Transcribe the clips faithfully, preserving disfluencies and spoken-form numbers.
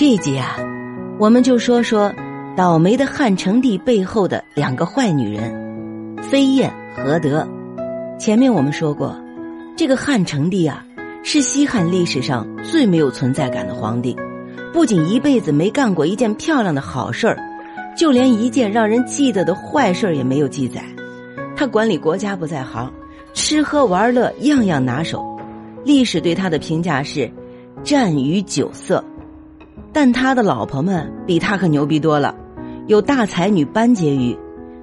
这一集啊，我们就说说倒霉的汉成帝背后的两个坏女人飞燕和德。前面我们说过，这个汉成帝啊是西汉历史上最没有存在感的皇帝，不仅一辈子没干过一件漂亮的好事儿，就连一件让人记得的坏事也没有记载。他管理国家不在行，吃喝玩乐样样拿手，历史对他的评价是战于酒色。但他的老婆们比他可牛逼多了，有大才女班婕妤，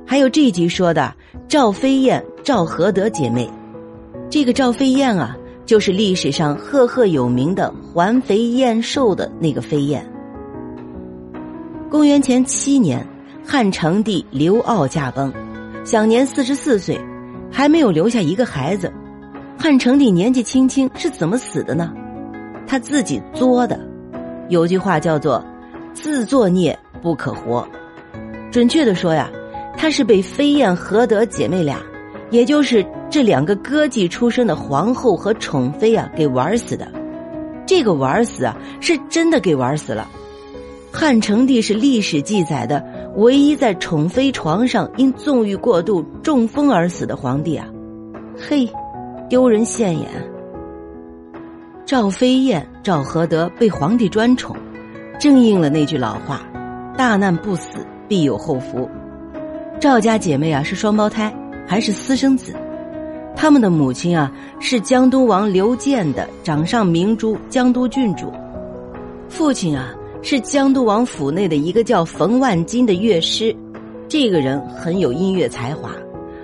还有这一集说的赵飞燕、赵合德姐妹。这个赵飞燕啊，就是历史上赫赫有名的环肥燕瘦的那个飞燕。公元前七年，汉成帝刘骜驾崩，享年四十四岁，还没有留下一个孩子。汉成帝年纪轻轻是怎么死的呢？他自己作的。有句话叫做自作孽不可活，准确的说呀，她是被飞燕和德姐妹俩，也就是这两个歌妓出身的皇后和宠妃啊给玩死的。这个玩死啊是真的给玩死了。汉成帝是历史记载的唯一在宠妃床上因纵欲过度中风而死的皇帝啊，嘿，丢人现眼。赵飞燕、赵合德被皇帝专宠，正应了那句老话，大难不死必有后福。赵家姐妹啊是双胞胎，还是私生子。他们的母亲啊是江都王刘建的掌上明珠江都郡主，父亲啊是江都王府内的一个叫冯万金的乐师。这个人很有音乐才华，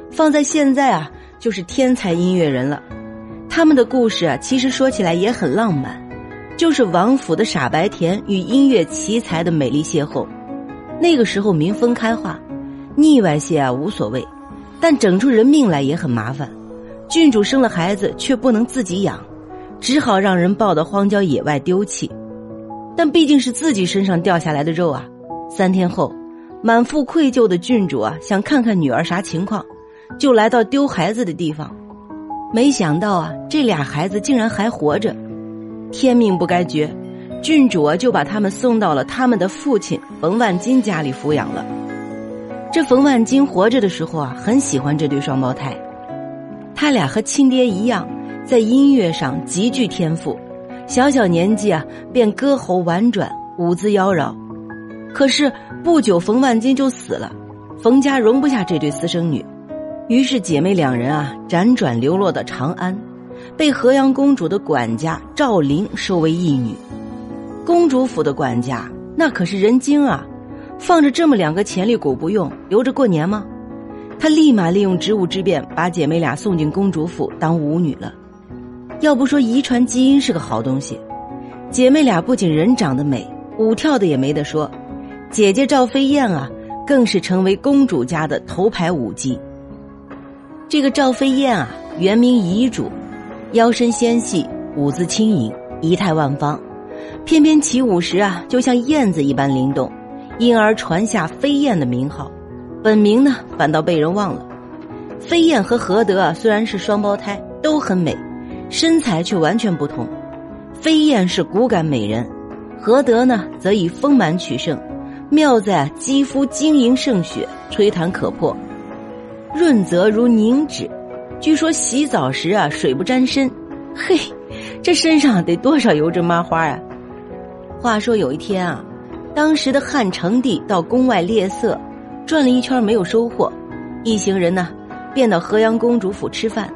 放在现在啊就是天才音乐人了。他们的故事啊，其实说起来也很浪漫，就是王府的傻白甜与音乐奇才的美丽邂逅。那个时候民风开化，腻歪些啊无所谓，但整出人命来也很麻烦。郡主生了孩子却不能自己养，只好让人抱到荒郊野外丢弃。但毕竟是自己身上掉下来的肉啊，三天后，满腹愧疚的郡主啊，想看看女儿啥情况，就来到丢孩子的地方。没想到啊，这俩孩子竟然还活着，天命不该绝，郡主啊就把他们送到了他们的父亲冯万金家里抚养了。这冯万金活着的时候啊，很喜欢这对双胞胎，他俩和亲爹一样，在音乐上极具天赋，小小年纪啊便歌喉婉转，舞姿妖娆。可是不久冯万金就死了，冯家容不下这对私生女。于是姐妹两人啊辗转流落到长安，被河阳公主的管家赵林收为义女。公主府的管家那可是人精啊，放着这么两个潜力股不用，留着过年吗？她立马利用职务之便把姐妹俩送进公主府当舞女了。要不说遗传基因是个好东西，姐妹俩不仅人长得美，舞跳的也没得说。姐姐赵飞燕啊更是成为公主家的头牌舞姬。这个赵飞燕啊原名遗主，腰身纤细，舞姿轻盈，仪态万方，偏偏起舞时啊就像燕子一般灵动，因而传下飞燕的名号。本名呢反倒被人忘了。飞燕和合德啊虽然是双胞胎，都很美，身材却完全不同。飞燕是骨感美人，合德呢则以丰满取胜，妙在肌肤晶莹胜雪，吹弹可破，润泽如凝脂。据说洗澡时啊水不沾身，嘿，这身上得多少油脂麻花啊。话说有一天啊，当时的汉成帝到宫外猎色，转了一圈没有收获，一行人呢便到河阳公主府吃饭，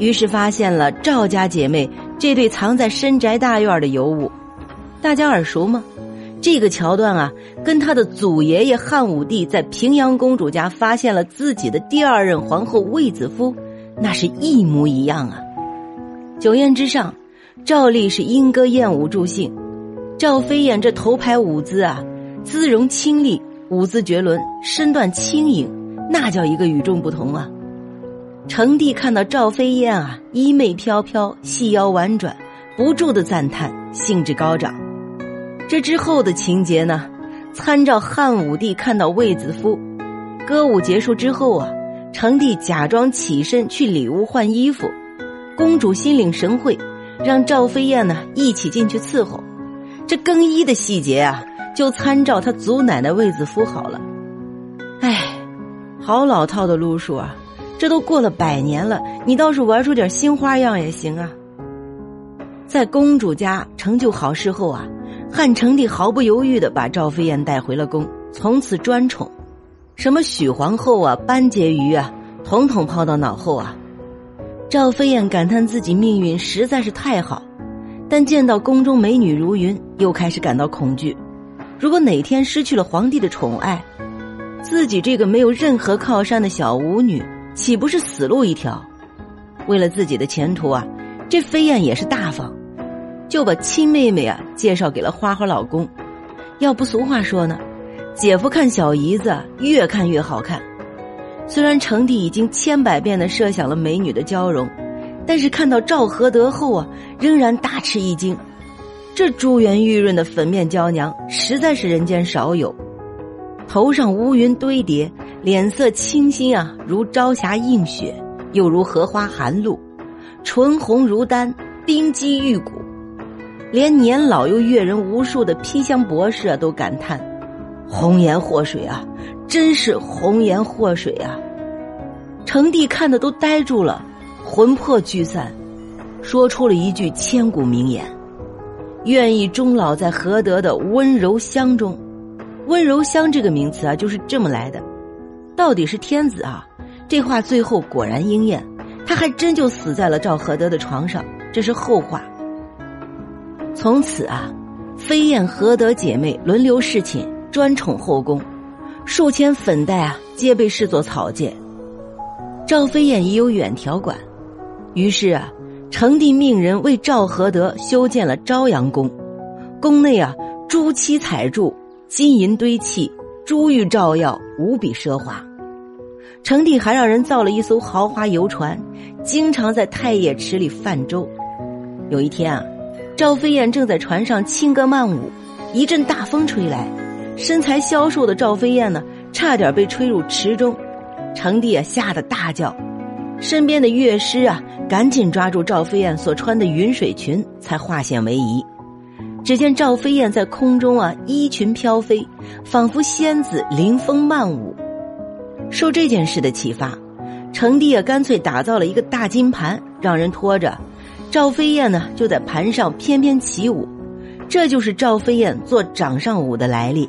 于是发现了赵家姐妹这对藏在深宅大院的尤物。大家耳熟吗？这个桥段啊跟他的祖爷爷汉武帝在平阳公主家发现了自己的第二任皇后卫子夫那是一模一样啊。酒宴之上，照例是莺歌燕舞助兴，赵飞燕这头牌舞姿啊姿容清丽，舞姿绝伦，身段轻盈，那叫一个与众不同啊。成帝看到赵飞燕啊衣袂飘飘，细腰婉转，不住的赞叹，兴致高涨。这之后的情节呢，参照汉武帝看到卫子夫。歌舞结束之后啊，成帝假装起身去里屋换衣服，公主心领神会，让赵飞燕呢一起进去伺候。这更衣的细节啊，就参照他祖奶奶卫子夫好了。哎，好老套的路数啊，这都过了百年了，你倒是玩出点新花样也行啊。在公主家成就好事后啊，汉成帝毫不犹豫地把赵飞燕带回了宫，从此专宠，什么许皇后啊、班婕妤啊，统统抛到脑后啊。赵飞燕感叹自己命运实在是太好，但见到宫中美女如云，又开始感到恐惧。如果哪天失去了皇帝的宠爱，自己这个没有任何靠山的小舞女，岂不是死路一条？为了自己的前途啊，这飞燕也是大方，就把亲妹妹啊介绍给了花花老公。要不俗话说呢，姐夫看小姨子越看越好看。虽然成帝已经千百遍地设想了美女的娇容，但是看到赵合德后啊，仍然大吃一惊。这珠圆玉润的粉面娇娘实在是人间少有，头上乌云堆叠，脸色清新啊，如朝霞映雪，又如荷花含露，唇红如丹，冰肌玉骨，连年老又阅人无数的披香博士啊，都感叹红颜祸水啊，真是红颜祸水啊！成帝看得都呆住了，魂魄聚散，说出了一句千古名言：愿意终老在合德的温柔乡中。温柔乡这个名词啊，就是这么来的。到底是天子啊，这话最后果然应验，他还真就死在了赵合德的床上，这是后话。从此啊，飞燕合德姐妹轮流侍寝，专宠后宫，数千粉黛啊，皆被视作草芥。赵飞燕已有远条馆，于是啊，成帝命人为赵合德修建了朝阳宫。宫内啊，朱漆彩柱，金银堆砌，珠玉照耀，无比奢华。成帝还让人造了一艘豪华游船，经常在太液池里泛舟。有一天啊，赵飞燕正在船上轻歌曼舞，一阵大风吹来，身材消瘦的赵飞燕呢，差点被吹入池中。成帝啊，吓得大叫，身边的乐师啊，赶紧抓住赵飞燕所穿的云水裙，才化险为夷。只见赵飞燕在空中啊，衣裙飘飞，仿佛仙子凌风漫舞。受这件事的启发，成帝也干脆打造了一个大金盘，让人拖着，赵飞燕呢就在盘上翩翩起舞。这就是赵飞燕做掌上舞的来历。